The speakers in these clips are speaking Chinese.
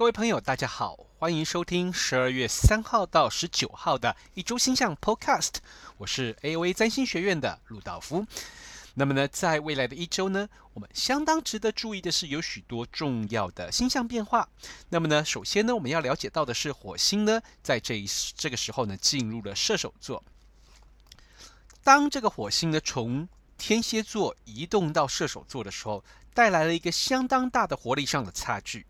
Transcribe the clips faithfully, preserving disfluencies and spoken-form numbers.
各位朋友大家好，欢迎收听十二月三号到十九号的一周星象 Podcast， 我是 A O A 占星学院的陆道夫。那么呢，在未来的一周呢，我们相当值得注意的是有许多重要的星象变化。那么呢，首先呢，我们要了解到的是火星呢在这一这个时候呢进入了射手座。当这个火星呢从天蝎座移动到射手座的时候，带来了一个相当大的活力上的差距。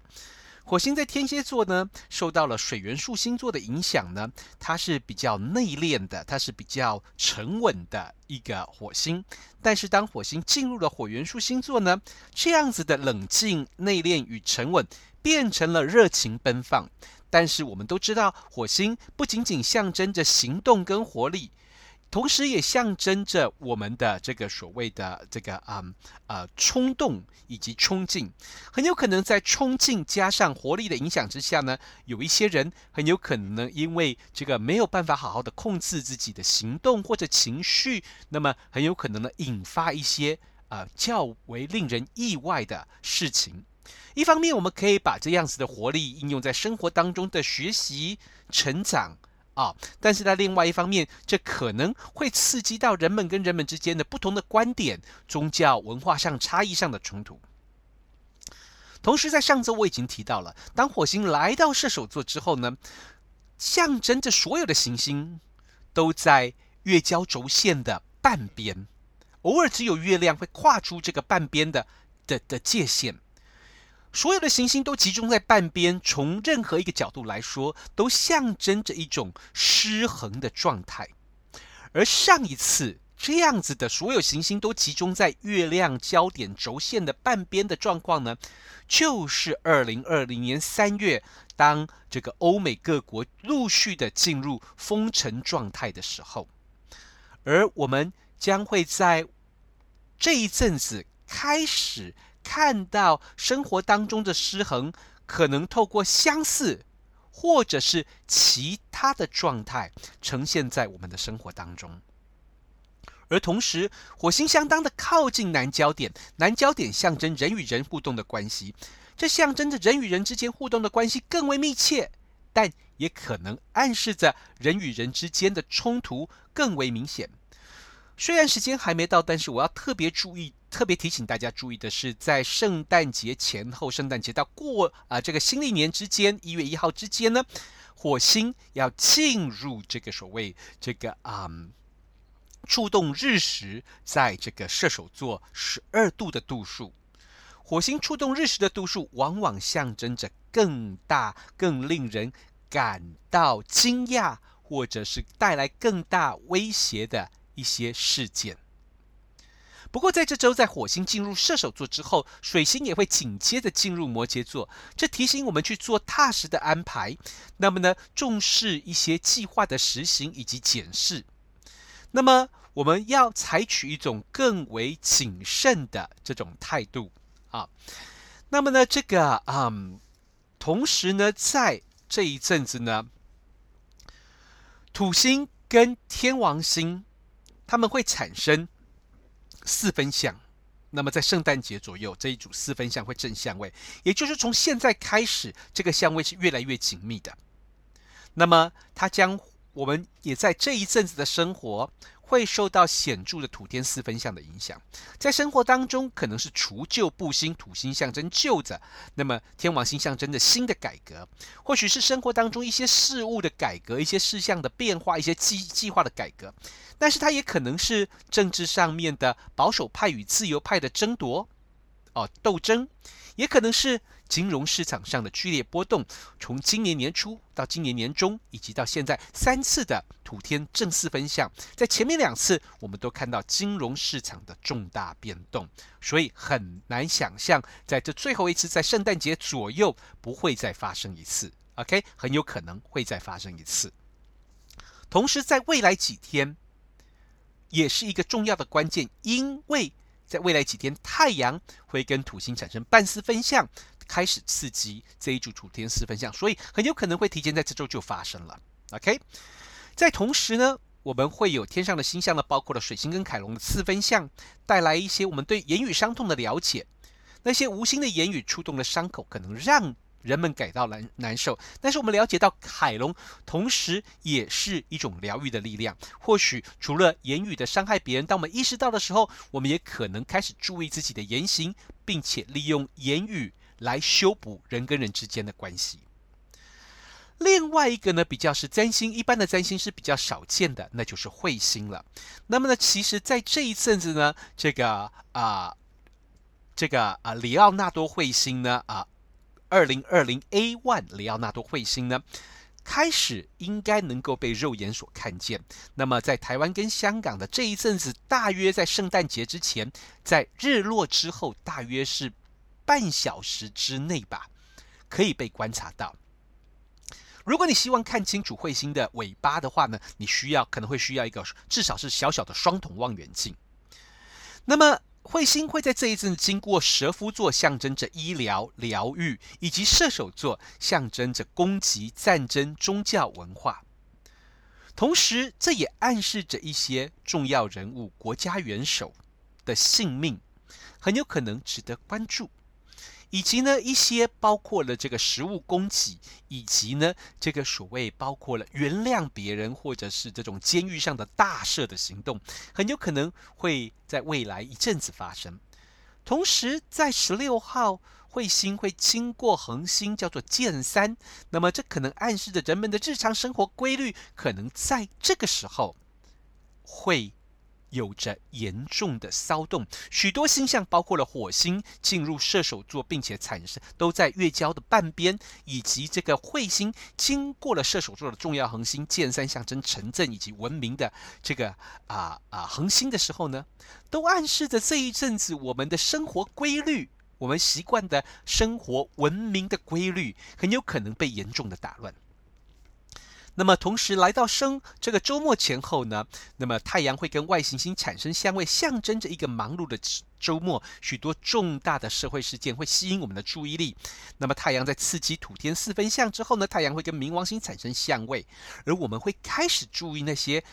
火星在天蝎座呢，受到了水元素星座的影响呢，它是比较内敛的，它是比较沉稳的一个火星。但是当火星进入了火元素星座呢，这样子的冷静、内敛与沉稳变成了热情奔放。但是我们都知道，火星不仅仅象征着行动跟活力，同时也象征着我们的这个所谓的这个嗯呃冲动以及冲劲，很有可能在冲劲加上活力的影响之下呢，有一些人很有可能呢因为这个没有办法好好的控制自己的行动或者情绪，那么很有可能呢引发一些呃较为令人意外的事情。一方面，我们可以把这样子的活力应用在生活当中的学习成长。哦、但是在另外一方面，这可能会刺激到人们跟人们之间的不同的观点、宗教、文化上差异上的冲突。同时，在上周我已经提到了，当火星来到射手座之后呢，象征着所有的行星都在月交轴线的半边，偶尔只有月亮会跨出这个半边 的, 的, 的界限。所有的行星都集中在半边，从任何一个角度来说，都象征着一种失衡的状态。而上一次这样子的所有行星都集中在月亮交点轴线的半边的状况呢，就是二零二零年三月，当这个欧美各国陆续的进入封城状态的时候。而我们将会在这一阵子开始看到生活当中的失衡，可能透过相似或者是其他的状态呈现在我们的生活当中。而同时，火星相当的靠近南交点，南交点象征人与人互动的关系，这象征着人与人之间互动的关系更为密切，但也可能暗示着人与人之间的冲突更为明显。虽然时间还没到，但是我要特别注意特别提醒大家注意的是，在圣诞节前后，圣诞节到过、呃、这个新历年之间，一月一号之间呢，火星要进入这个所谓这个、嗯、触动日食，在这个射手座十二度的度数。火星触动日食的度数往往象征着更大、更令人感到惊讶，或者是带来更大威胁的一些事件。不过在这周，在火星进入射手座之后，水星也会紧接着进入摩羯座，这提醒我们去做踏实的安排，那么呢，重视一些计划的实行以及检视。那么我们要采取一种更为谨慎的这种态度啊。那么呢，这个嗯，同时呢，在这一阵子呢，土星跟天王星他们会产生四分相，那么在圣诞节左右，这一组四分相会正相位，也就是从现在开始，这个相位是越来越紧密的。那么它将我们也在这一阵子的生活会受到显著的土天四分相的影响，在生活当中可能是除旧布新，土星象征旧的，那么天王星象征的新的改革，或许是生活当中一些事物的改革，一些事项的变化，一些 计, 计划的改革，但是它也可能是政治上面的保守派与自由派的争夺、哦、斗争，也可能是金融市场上的剧烈波动，从今年年初到今年年中，以及到现在三次的土天正四分相，在前面两次我们都看到金融市场的重大变动，所以很难想象在这最后一次在圣诞节左右不会再发生一次 OK， 很有可能会再发生一次。同时在未来几天也是一个重要的关键，因为在未来几天太阳会跟土星产生半四分相，开始刺激这一组土天四分相，所以很有可能会提前在这周就发生了 OK。 在同时呢，我们会有天上的星象呢，包括了水星跟凯龙的四分相，带来一些我们对言语伤痛的了解，那些无心的言语触动的伤口，可能让人们感到难难受。但是我们了解到，海龙同时也是一种疗愈的力量。或许除了言语的伤害别人，当我们意识到的时候，我们也可能开始注意自己的言行，并且利用言语来修补人跟人之间的关系。另外一个呢，比较是占星，一般的占星是比较少见的，那就是彗星了。那么呢，其实在这一阵子呢，这个啊、呃，这个啊，里奥纳多彗星呢，啊、呃， 二零二零 A 一 里奥纳多彗星呢，开始应该能够被肉眼所看见。那么在台湾跟香港的这一阵子，大约在圣诞节之前，在日落之后，大约是半小时之内吧，可以被观察到。如果你希望看清楚彗星的尾巴的话呢，你需要可能会需要一个至少是小小的双筒望远镜。那么彗星会在这一阵经过蛇夫座，象征着医疗疗愈，以及射手座，象征着攻击、战争、宗教文化。同时这也暗示着一些重要人物、国家元首的性命很有可能值得关注，以及呢一些包括了这个食物供给，以及呢这个所谓包括了原谅别人，或者是这种监狱上的大赦的行动，很有可能会在未来一阵子发生。同时在十六号彗星会经过恒星叫做剑三，那么这可能暗示着人们的日常生活规律可能在这个时候会有着严重的骚动，许多星象包括了火星进入射手座，并且产生都在月交的半边，以及这个彗星经过了射手座的重要恒星剑三，象征城镇以及文明的这个啊啊恒星的时候呢，都暗示着这一阵子我们的生活规律，我们习惯的生活文明的规律，很有可能被严重的打乱。那么同时来到生这个周末前后呢，那么太阳会跟外行星产生相位，象征着一个忙碌的周末，许多重大的社会事件会吸引我们的注意力。那么太阳在刺激土天四分相之后呢，太阳会跟冥王星产生相位，而我们会开始注意那些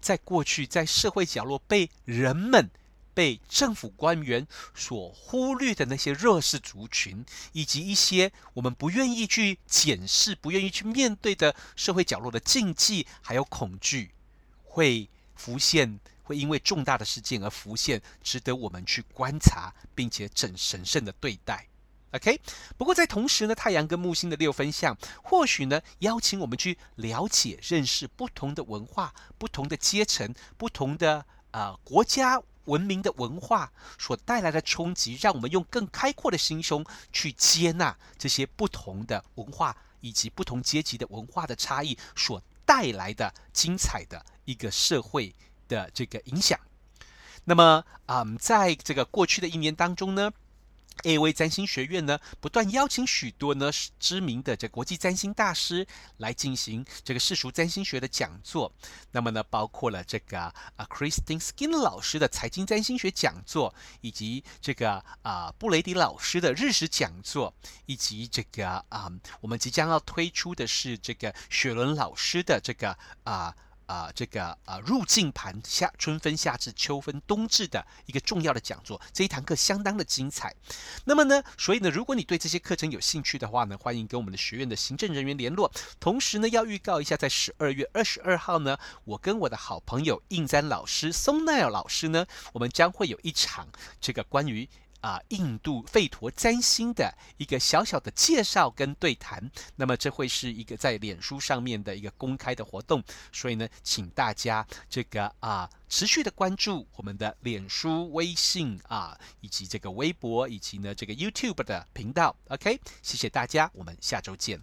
在过去在社会角落被人们、被政府官员所忽略的那些弱势族群，以及一些我们不愿意去检视、不愿意去面对的社会角落的禁忌还有恐惧，会浮现，会因为重大的事件而浮现，值得我们去观察并且审慎的对待。OK， 不过在同时呢，太阳跟木星的六分相或许呢邀请我们去了解、认识不同的文化、不同的阶层、不同的、呃、国家文明的文化所带来的冲击，让我们用更开阔的心胸去接纳这些不同的文化以及不同阶级的文化的差异所带来的精彩的一个社会的这个影响。那么、嗯、在这个过去的一年当中呢， A O A 占星学院呢不断邀请许多呢知名的这国际占星大师来进行这个世俗占星学的讲座。那么呢包括了这个、啊、Christine Skinner 老师的财经占星学讲座，以及这个、啊、布雷迪老师的日食讲座，以及这个、啊、我们即将要推出的是这个雪伦老师的这个啊啊、呃，这个、呃、入境盘夏春分、夏至、秋分、冬至的一个重要的讲座，这一堂课相当的精彩。那么呢，所以呢，如果你对这些课程有兴趣的话呢，欢迎跟我们的学院的行政人员联络。同时呢，要预告一下，在十二月二十二号呢，我跟我的好朋友印詹老师、松奈尔老师呢，我们将会有一场这个关于啊、印度吠陀占星的一个小小的介绍跟对谈。那么这会是一个在脸书上面的一个公开的活动，所以呢请大家这个啊持续的关注我们的脸书、微信啊，以及这个微博，以及呢这个 YouTube 的频道。 OK， 谢谢大家，我们下周见。